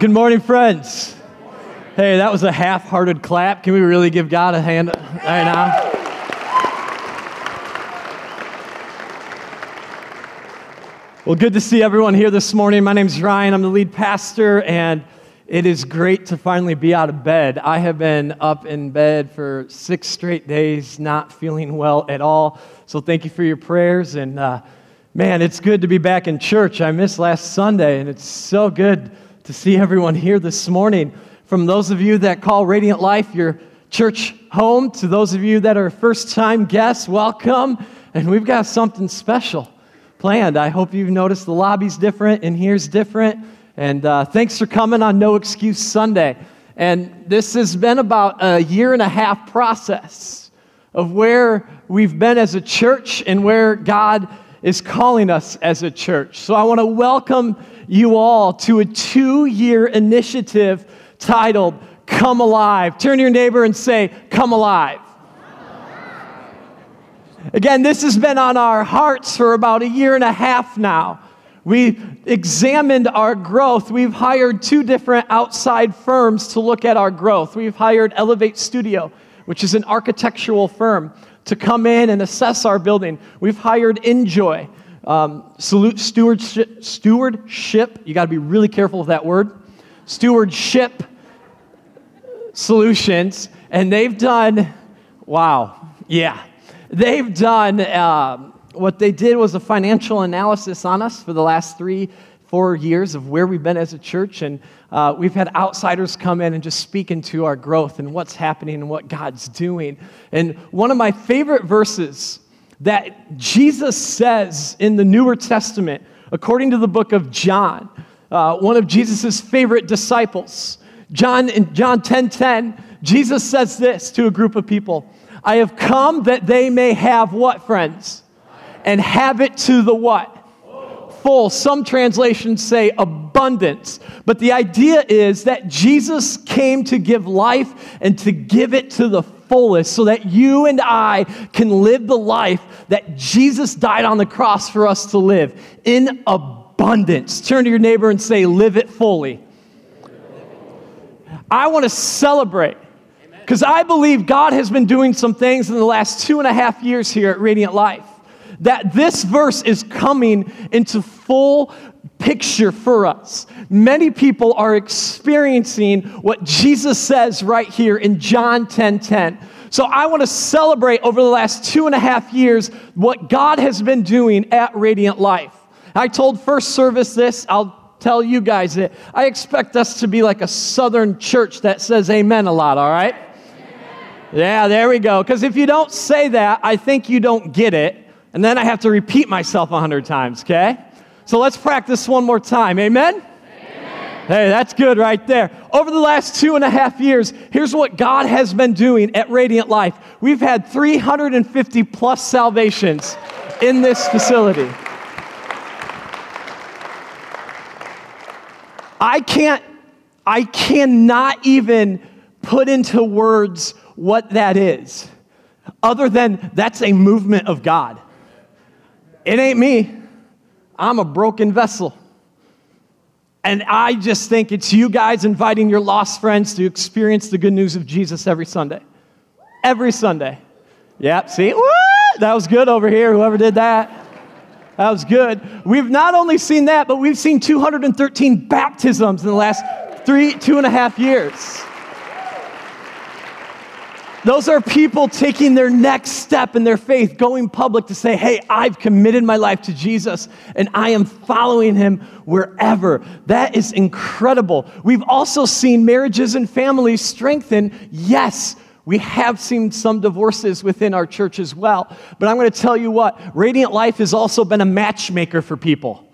Good morning, friends. Hey, that was a half-hearted clap. Can we really give God a hand right now? Well, good to see everyone here this morning. My name's Ryan. I'm the lead pastor, and it is great to finally be out of bed. I have been up in bed for 6 straight days, not feeling well at all. So thank you for your prayers, and man, it's good to be back in church. I missed last Sunday, and it's so good to see everyone here this morning. From those of you that call Radiant Life your church home, to those of you that are first-time guests, welcome. And we've got something special planned. I hope you've noticed the lobby's different and here's different. And thanks for coming on No Excuse Sunday. And this has been about a 1.5-year process of where we've been as a church and where God is calling us as a church. So I want to welcome you all to a 2-year initiative titled Come Alive. Turn to your neighbor and say, Come Alive. Again, this has been on our hearts for about 1.5 years now. We examined our growth. We've hired 2 different outside firms to look at our growth. We've hired Elevate Studio, which is an architectural firm, to come in and assess our building. We've hired Enjoy, stewardship, you got to be really careful with that word, stewardship solutions, and what they did was a financial analysis on us for the last 3-4 years of where we've been as a church, and we've had outsiders come in and just speak into our growth and what's happening and what God's doing. And one of my favorite verses that Jesus says in the Newer Testament, according to the book of John, one of Jesus' favorite disciples, John, in John 10:10, Jesus says this to a group of people, I have come that they may have what, friends? And have it to the what? Full. Some translations say abundance. But the idea is that Jesus came to give life and to give it to the fullest so that you and I can live the life that Jesus died on the cross for us to live in abundance. Turn to your neighbor and say, live it fully. I want to celebrate because I believe God has been doing some things in the last 2.5 years here at Radiant Life, that this verse is coming into full picture for us. Many people are experiencing what Jesus says right here in John 10:10. So I want to celebrate over the last 2.5 years what God has been doing at Radiant Life. I told first service this, I'll tell you guys it. I expect us to be like a southern church that says amen a lot, all right? Yeah, there we go. Because if you don't say that, I think you don't get it. And then I have to repeat myself 100 times, okay? So let's practice one more time, amen? Amen? Hey, that's good right there. Over the last 2.5 years, here's what God has been doing at Radiant Life. We've had 350 plus salvations in this facility. I cannot even put into words what that is, other than that's a movement of God. It ain't me. I'm a broken vessel. And I just think it's you guys inviting your lost friends to experience the good news of Jesus every Sunday. Every Sunday. Yep, see? Woo! That was good over here, whoever did that. That was good. We've not only seen that, but we've seen 213 baptisms in the last 2.5 years. Those are people taking their next step in their faith, going public to say, hey, I've committed my life to Jesus, and I am following him wherever. That is incredible. We've also seen marriages and families strengthen. Yes, we have seen some divorces within our church as well. But I'm going to tell you what, Radiant Life has also been a matchmaker for people.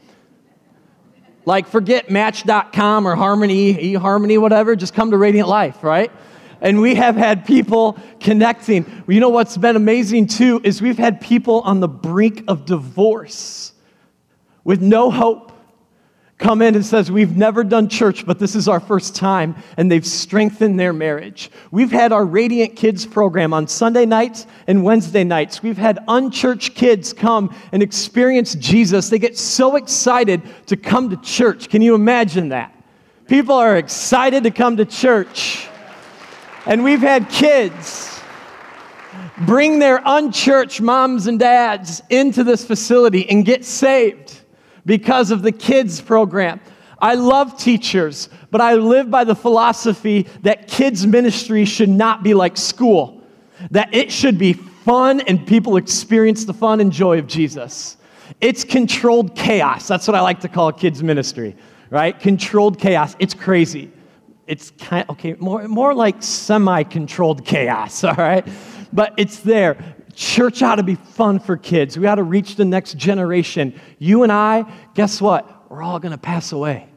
Like, forget Match.com or Harmony, eHarmony, whatever. Just come to Radiant Life, right? And we have had people connecting. You know what's been amazing too is we've had people on the brink of divorce with no hope come in and says, we've never done church, but this is our first time, and they've strengthened their marriage. We've had our Radiant Kids program on Sunday nights and Wednesday nights. We've had unchurched kids come and experience Jesus. They get so excited to come to church. Can you imagine that? People are excited to come to church. And we've had kids bring their unchurched moms and dads into this facility and get saved because of the kids program. I love teachers, but I live by the philosophy that kids ministry should not be like school, that it should be fun and people experience the fun and joy of Jesus. It's controlled chaos. That's what I like to call kids ministry, right? Controlled chaos. It's crazy. It's kind of, okay, more like semi-controlled chaos, all right? But it's there. Church ought to be fun for kids. We ought to reach the next generation. You and I, guess what? We're all going to pass away.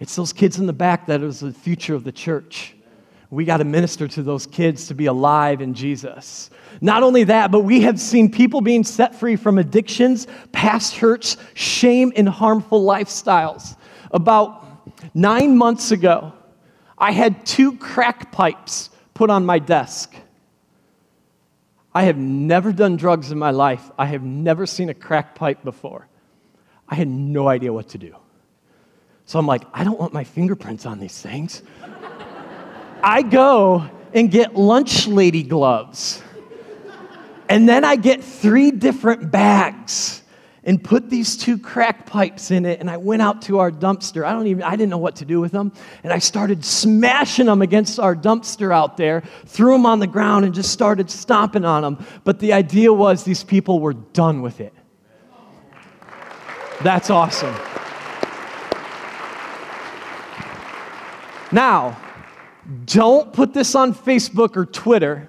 It's those kids in the back that is the future of the church. We got to minister to those kids to be alive in Jesus. Not only that, but we have seen people being set free from addictions, past hurts, shame, and harmful lifestyles. About 9 months ago, I had 2 crack pipes put on my desk. I have never done drugs in my life. I have never seen a crack pipe before. I had no idea what to do. So I'm like, I don't want my fingerprints on these things. I go and get lunch lady gloves. And then I get 3 different bags and put these 2 crack pipes in it, and I went out to our dumpster. I didn't know what to do with them, and I started smashing them against our dumpster out there, threw them on the ground, and just started stomping on them. But the idea was these people were done with it. That's awesome. Now, don't put this on Facebook or Twitter,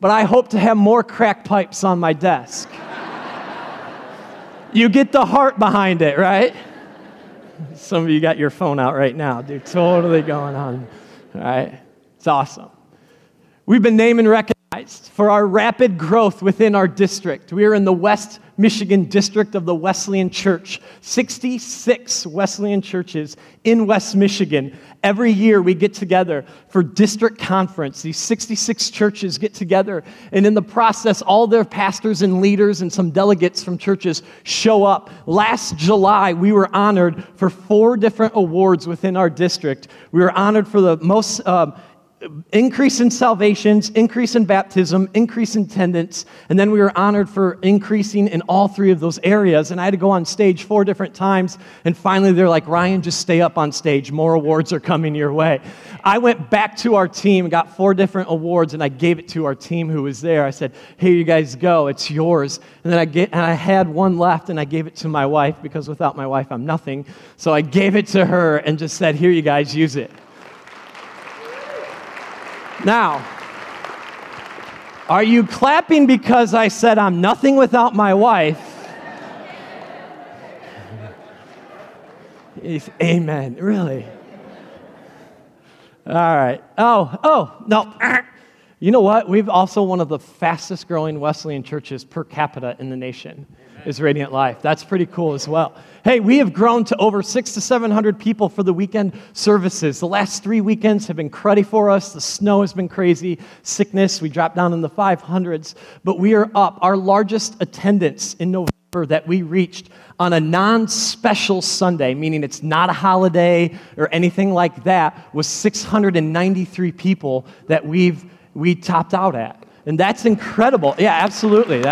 but I hope to have more crack pipes on my desk. You get the heart behind it, right? Some of you got your phone out right now. They're totally going on, all right? It's awesome. We've been named and recognized for our rapid growth within our district. We are in the West Michigan District of the Wesleyan Church. 66 Wesleyan churches in West Michigan. Every year we get together for district conference. These 66 churches get together, and in the process, all their pastors and leaders and some delegates from churches show up. Last July, we were honored for 4 different awards within our district. We were honored for the most increase in salvations, increase in baptism, increase in attendance, and then we were honored for increasing in all 3 of those areas. And I had to go on stage 4 different times, and finally they're like, Ryan, just stay up on stage. More awards are coming your way. I went back to our team, got 4 different awards, and I gave it to our team who was there. I said, here you guys go, it's yours. And then I had one left, and I gave it to my wife, because without my wife, I'm nothing. So I gave it to her and just said, here you guys, use it. Now, are you clapping because I said I'm nothing without my wife? Amen. Really? All right. Oh, no. You know what? We've also one of the fastest growing Wesleyan churches per capita in the nation. Is Radiant Life. That's pretty cool as well. Hey, we have grown to over 600 to 700 people for the weekend services. The last 3 weekends have been cruddy for us. The snow has been crazy. Sickness, we dropped down in the 500s. But we are up. Our largest attendance in November that we reached on a non-special Sunday, meaning it's not a holiday or anything like that, was 693 people that we topped out at. And that's incredible. Yeah, absolutely.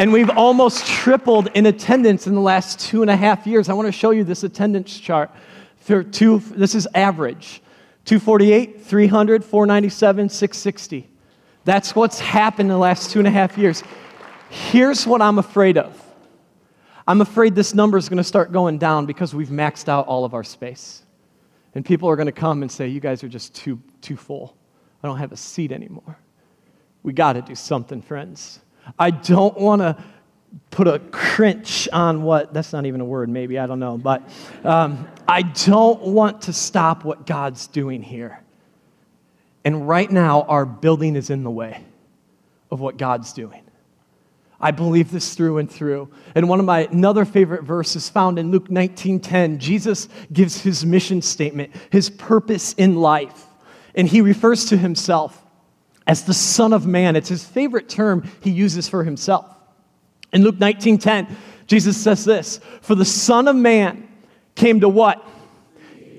And we've almost tripled in attendance in the last 2.5 years. I want to show you this attendance chart. This is average. 248, 300, 497, 660. That's what's happened in the last 2.5 years. Here's what I'm afraid of. I'm afraid this number is going to start going down because we've maxed out all of our space. And people are going to come and say, you guys are just too full. I don't have a seat anymore. We got to do something, friends. I don't want to put a cringe on that's not even a word, maybe, I don't know, but I don't want to stop what God's doing here. And right now, our building is in the way of what God's doing. I believe this through and through. And one of my another favorite verses found in Luke 19:10. Jesus gives his mission statement, his purpose in life, and he refers to himself as the Son of Man. It's his favorite term he uses for himself. In Luke 19:10, Jesus says this, "For the Son of Man came to what?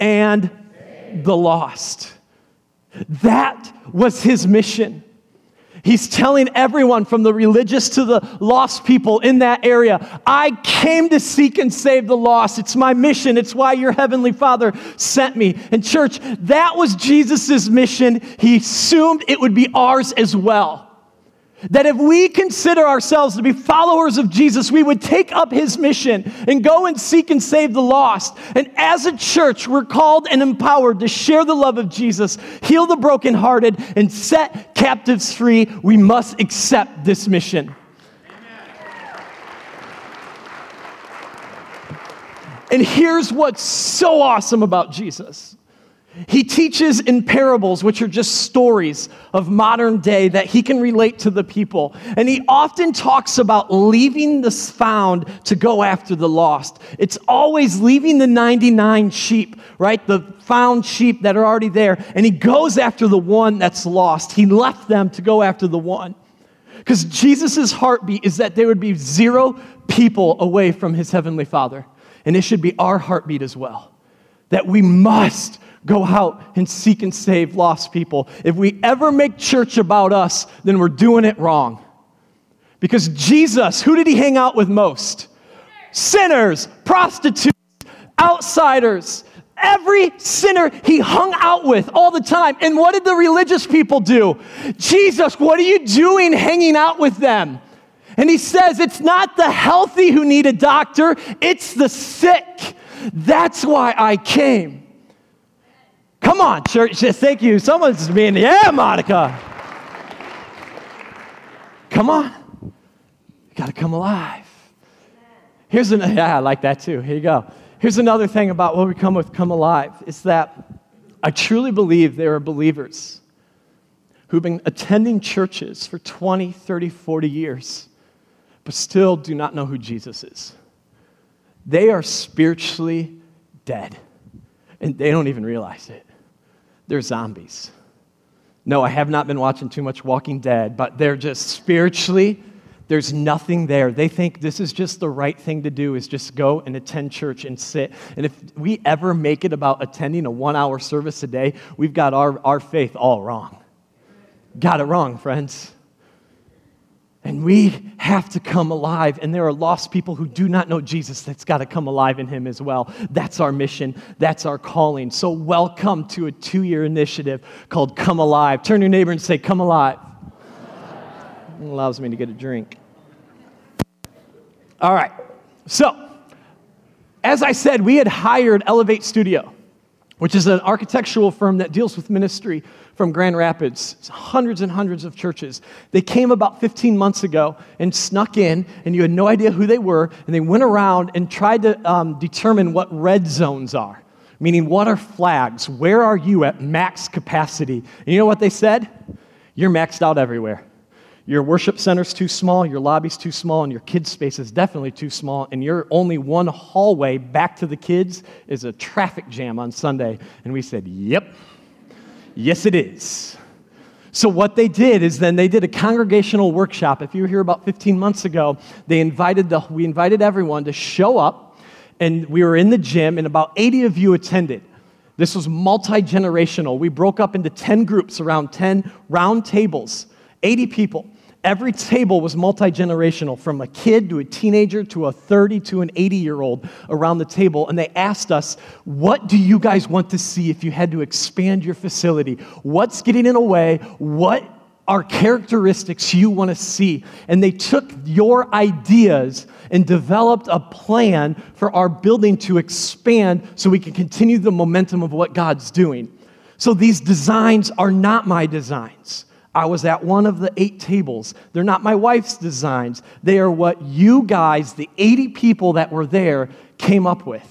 And the lost. That was his mission. He's telling everyone from the religious to the lost people in that area, I came to seek and save the lost. It's my mission. It's why your heavenly Father sent me. And church, that was Jesus's mission. He assumed it would be ours as well. That if we consider ourselves to be followers of Jesus, we would take up his mission and go and seek and save the lost. And as a church, we're called and empowered to share the love of Jesus, heal the brokenhearted, and set captives free. We must accept this mission. Amen. And here's what's so awesome about Jesus. He teaches in parables, which are just stories of modern day that he can relate to the people. And he often talks about leaving the found to go after the lost. It's always leaving the 99 sheep, right? The found sheep that are already there. And he goes after the one that's lost. He left them to go after the one. Because Jesus' heartbeat is that there would be zero people away from his heavenly Father. And it should be our heartbeat as well. That we must go out and seek and save lost people. If we ever make church about us, then we're doing it wrong. Because Jesus, who did he hang out with most? Sinners, prostitutes, outsiders. Every sinner he hung out with all the time. And what did the religious people do? Jesus, what are you doing hanging out with them? And he says, it's not the healthy who need a doctor, it's the sick. That's why I came. Come on, church. Thank you. Someone's being, yeah, Monica. Come on. You got to come alive. Here's an, yeah, I like that too. Here you go. Here's another thing about what we come with, come alive. It's that I truly believe there are believers who've been attending churches for 20, 30, 40 years, but still do not know who Jesus is. They are spiritually dead, and they don't even realize it. They're zombies. No, I have not been watching too much Walking Dead, but they're just spiritually, there's nothing there. They think this is just the right thing to do, is just go and attend church and sit. And if we ever make it about attending a one-hour service a day, we've got our faith all wrong. Got it wrong, friends. And we have to come alive. And there are lost people who do not know Jesus that's got to come alive in him as well. That's our mission. That's our calling. So welcome to a 2-year initiative called Come Alive. Turn to your neighbor and say, come alive. It allows me to get a drink. All right. So, as I said, we had hired Elevate Studio, which is an architectural firm that deals with ministry from Grand Rapids. It's hundreds and hundreds of churches. They came about 15 months ago and snuck in, and you had no idea who they were, and they went around and tried to determine what red zones are, meaning what are flags? Where are you at max capacity? And you know what they said? You're maxed out everywhere. Your worship center's too small, your lobby's too small, and your kids' space is definitely too small, and your only one hallway back to the kids is a traffic jam on Sunday. And we said, yep, yes it is. So what they did is then they did a congregational workshop. If you were here about 15 months ago, we invited everyone to show up, and we were in the gym, and about 80 of you attended. This was multi-generational. We broke up into 10 groups around 10 round tables, 80 people. Every table was multi-generational, from a kid to a teenager to a 30 to an 80-year-old around the table. And they asked us, what do you guys want to see if you had to expand your facility? What's getting in the way? What are characteristics you want to see? And they took your ideas and developed a plan for our building to expand so we can continue the momentum of what God's doing. So these designs are not my designs. I was at one of the 8 tables. They're not my wife's designs. They are what you guys, the 80 people that were there, came up with.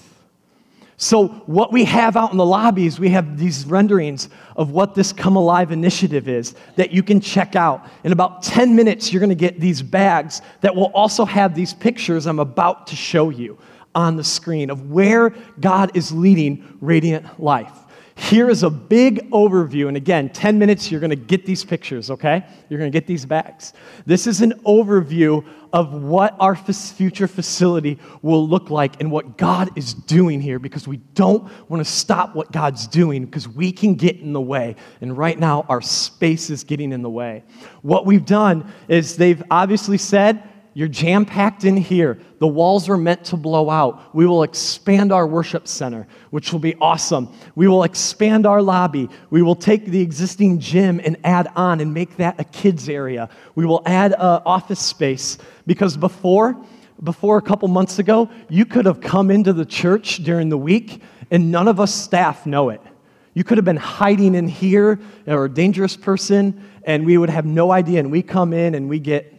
So what we have out in the lobbies, we have these renderings of what this Come Alive initiative is that you can check out. In about 10 minutes, you're going to get these bags that will also have these pictures I'm about to show you on the screen of where God is leading Radiant Life. Here is a big overview, and again, 10 minutes, you're going to get these pictures, okay? You're going to get these bags. This is an overview of what our future facility will look like and what God is doing here, because we don't want to stop what God's doing, because we can get in the way, and right now, our space is getting in the way. What we've done is they've obviously said, you're jam-packed in here. The walls are meant to blow out. We will expand our worship center, which will be awesome. We will expand our lobby. We will take the existing gym and add on and make that a kids area. We will add office space, because before a couple months ago, you could have come into the church during the week and none of us staff know it. You could have been hiding in here or a dangerous person, and we would have no idea, and we come in and we get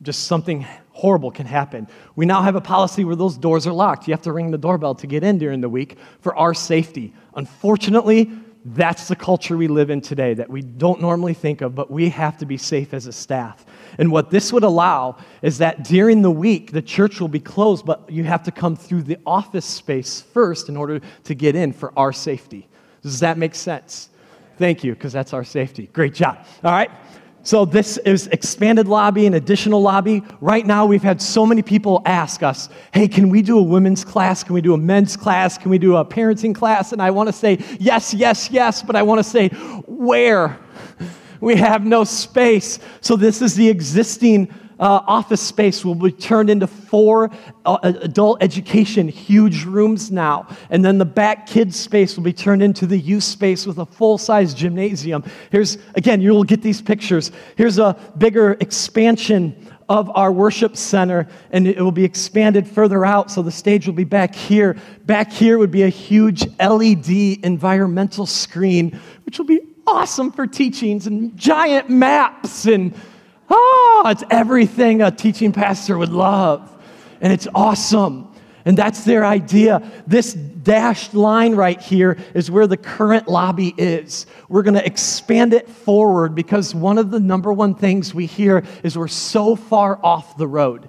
just something horrible can happen. We now have a policy where those doors are locked. You have to ring the doorbell to get in during the week for our safety. Unfortunately, that's the culture we live in today that we don't normally think of, but we have to be safe as a staff. And what this would allow is that during the week, the church will be closed, but you have to come through the office space first in order to get in for our safety. Does that make sense? Thank you, because that's our safety. Great job. All right. So this is expanded lobby and additional lobby. Right now, we've had so many people ask us, hey, can we do a women's class? Can we do a men's class? Can we do a parenting class? And I want to say, yes, yes, yes, but I want to say, where? We have no space. So this is the existing office space will be turned into 4 adult education huge rooms now. And then the back kids space will be turned into the youth space with a full-size gymnasium. Here's, again, you'll get these pictures. Here's a bigger expansion of our worship center, and it will be expanded further out, so the stage will be back here. Back here would be a huge LED environmental screen, which will be awesome for teachings and giant maps and it's everything a teaching pastor would love, and it's awesome, and that's their idea. This dashed line right here is where the current lobby is. We're going to expand it forward, because one of the number one things we hear is we're so far off the road.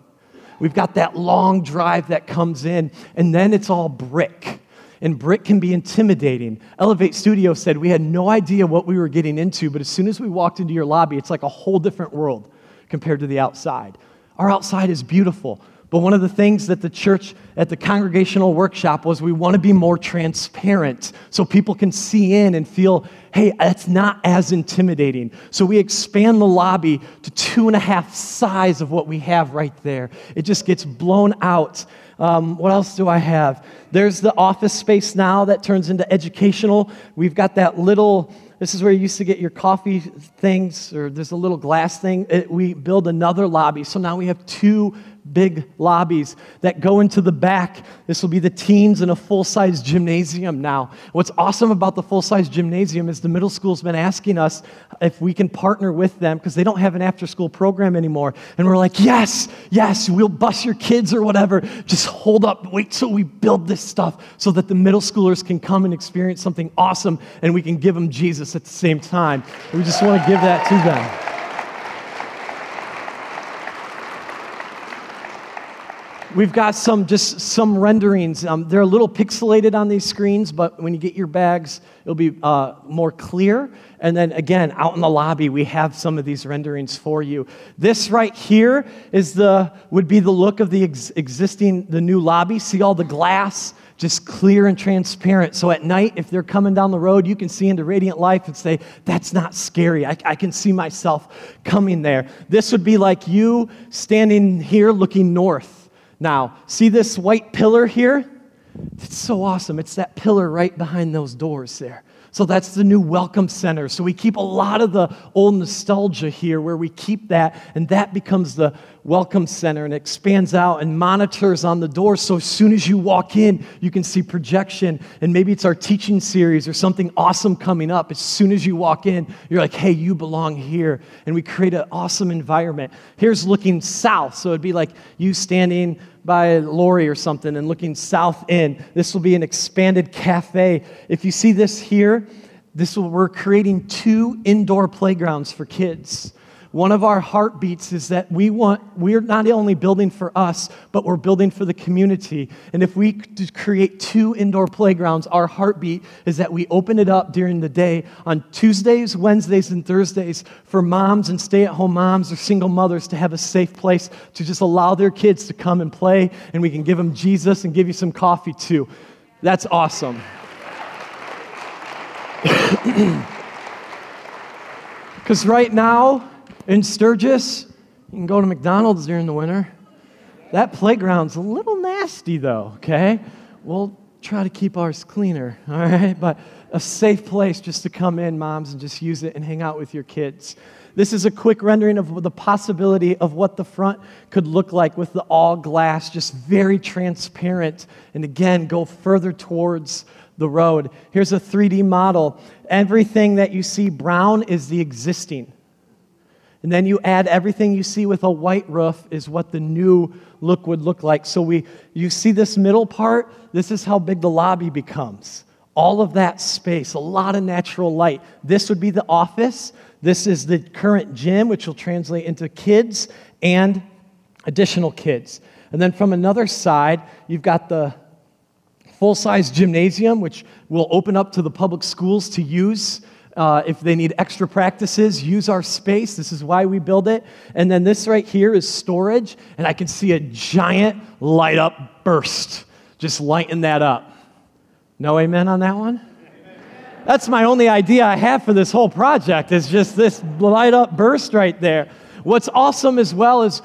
We've got that long drive that comes in, and then it's all brick. And brick can be intimidating. Elevate Studio said we had no idea what we were getting into, but as soon as we walked into your lobby, it's like a whole different world compared to the outside. Our outside is beautiful, but one of the things that the church at the congregational workshop was we want to be more transparent so people can see in and feel, hey, that's not as intimidating. So we expand the lobby to 2.5 size of what we have right there. It just gets blown out. What else do I have? There's the office space now that turns into educational. We've got that little, this is where you used to get your coffee things, or there's a little glass thing. We build another lobby. So now we have 2 big lobbies that go into the back. This will be the teens and a full-size gymnasium now. What's awesome about the full-size gymnasium is the middle school's been asking us if we can partner with them, because they don't have an after-school program anymore. And we're like, yes, we'll bus your kids or whatever. Just hold up, wait till we build this stuff so that the middle schoolers can come and experience something awesome, and we can give them Jesus at the same time. We just want to give that to them. We've got some renderings. They're a little pixelated on these screens, but when you get your bags, it'll be more clear. And then again, out in the lobby, we have some of these renderings for you. This right here is would be the look of the existing, the new lobby. See all the glass, just clear and transparent. So at night, if they're coming down the road, you can see into Radiant Life and say, that's not scary. I can see myself coming there. This would be like you standing here looking north. Now, see this white pillar here? It's so awesome. It's that pillar right behind those doors there. So that's the new Welcome Center. So we keep a lot of the old nostalgia here where we keep that, and that becomes the Welcome Center and expands out and monitors on the door. So as soon as you walk in, you can see projection, and maybe it's our teaching series or something awesome coming up. As soon as you walk in, you're like, hey, you belong here, and we create an awesome environment. Here's looking south, so it'd be like you standing by Lori or something and looking south in. This will be an expanded cafe. If you see this here, we're creating 2 indoor playgrounds for kids. One of our heartbeats is that we're not only building for us, but we're building for the community. And if we create 2 indoor playgrounds, our heartbeat is that we open it up during the day on Tuesdays, Wednesdays, and Thursdays for moms and stay-at-home moms or single mothers to have a safe place to just allow their kids to come and play, and we can give them Jesus and give you some coffee too. That's awesome. Because right now in Sturgis, you can go to McDonald's during the winter. That playground's a little nasty though, okay? We'll try to keep ours cleaner, all right? But a safe place just to come in, moms, and just use it and hang out with your kids. This is a quick rendering of the possibility of what the front could look like with the all glass, just very transparent. And again, go further towards the road. Here's a 3D model. Everything that you see brown is the existing. And then you add everything you see with a white roof is what the new look would look like. So you see this middle part, this is how big the lobby becomes. All of that space, a lot of natural light. This would be the office. This is the current gym, which will translate into kids and additional kids. And then from another side, you've got the full-size gymnasium, which will open up to the public schools to use. If they need extra practices, use our space. This is why we build it. And then this right here is storage, and I can see a giant light-up burst. Just lighten that up. No amen on that one? Amen. That's my only idea I have for this whole project is just this light up burst right there. What's awesome as well is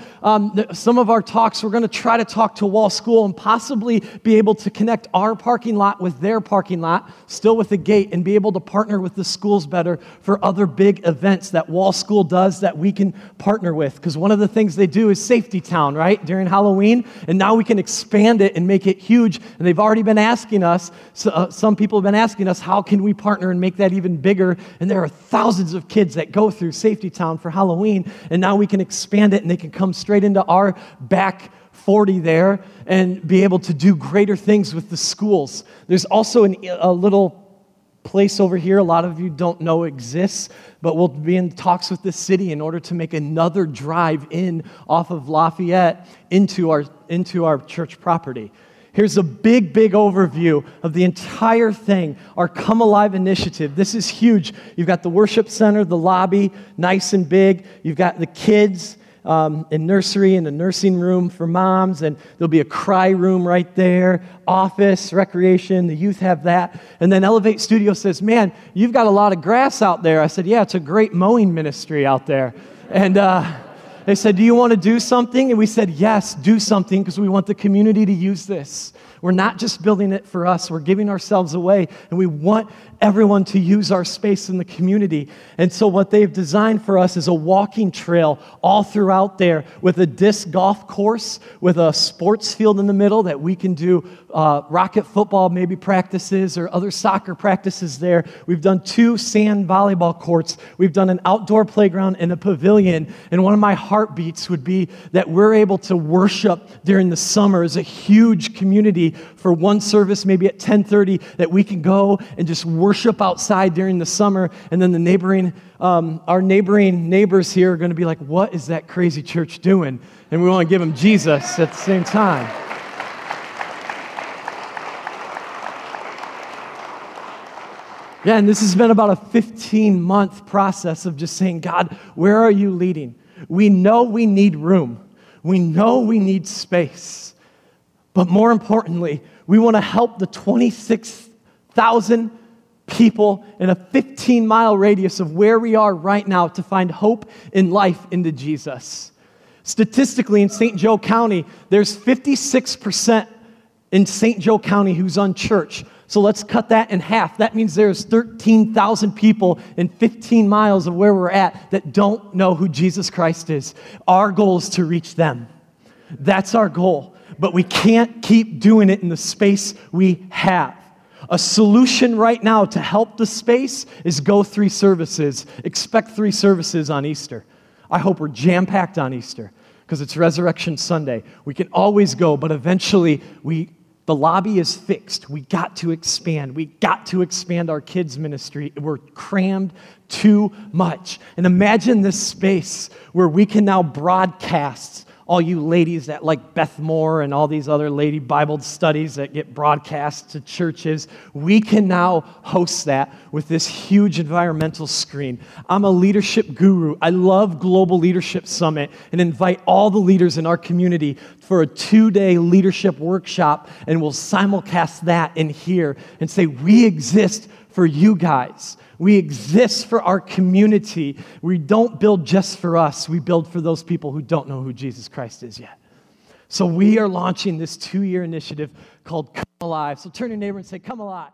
some of our talks, we're going to try to talk to Wall School and possibly be able to connect our parking lot with their parking lot, still with the gate, and be able to partner with the schools better for other big events that Wall School does that we can partner with. Because one of the things they do is Safety Town, right, during Halloween, and now we can expand it and make it huge. And they've already been asking us, some people have been asking us, how can we partner and make that even bigger? And there are thousands of kids that go through Safety Town for Halloween, and now we can expand it and they can come straight into our back 40 there and be able to do greater things with the schools. There's also a little place over here a lot of you don't know exists, but we'll be in talks with the city in order to make another drive in off of Lafayette into our church property. Here's a big, big overview of the entire thing, our Come Alive initiative. This is huge. You've got the worship center, the lobby, nice and big. You've got the kids in nursery and a nursing room for moms, and there'll be a cry room right there, office, recreation, the youth have that. And then Elevate Studio says, man, you've got a lot of grass out there. I said, yeah, it's a great mowing ministry out there. And they said, do you want to do something? And we said, yes, do something, because we want the community to use this. We're not just building it for us. We're giving ourselves away, and we want everyone to use our space in the community. And so what they've designed for us is a walking trail all throughout there with a disc golf course, with a sports field in the middle that we can do rocket football maybe practices or other soccer practices there. We've done 2 sand volleyball courts. We've done an outdoor playground and a pavilion. And one of my heartbeats would be that we're able to worship during the summer as a huge community for one service, maybe at 10:30, that we can go and just worship outside during the summer, and then the neighbors here are going to be like, what is that crazy church doing? And we want to give them Jesus at the same time. Yeah, and this has been about a 15-month process of just saying, God, where are you leading? We know we need room. We know we need space. But more importantly, we want to help the 26,000 people in a 15-mile radius of where we are right now to find hope in life into Jesus. Statistically, in St. Joe County, there's 56% in St. Joe County who's unchurched. So let's cut that in half. That means there's 13,000 people in 15 miles of where we're at that don't know who Jesus Christ is. Our goal is to reach them. That's our goal. But we can't keep doing it in the space we have. A solution right now to help the space is go 3 services. Expect 3 services on Easter. I hope we're jam-packed on Easter because it's Resurrection Sunday. We can always go, but eventually we The lobby is fixed. We got to expand. We got to expand our kids' ministry. We're crammed too much. And imagine this space where we can now broadcast all you ladies that like Beth Moore and all these other lady Bible studies that get broadcast to churches. We can now host that with this huge environmental screen. I'm a leadership guru. I love Global Leadership Summit and invite all the leaders in our community for a 2-day leadership workshop, and we'll simulcast that in here and say, we exist for you guys. We exist for our community. We don't build just for us. We build for those people who don't know who Jesus Christ is yet. So we are launching this 2-year initiative called Come Alive. So turn to your neighbor and say, Come Alive.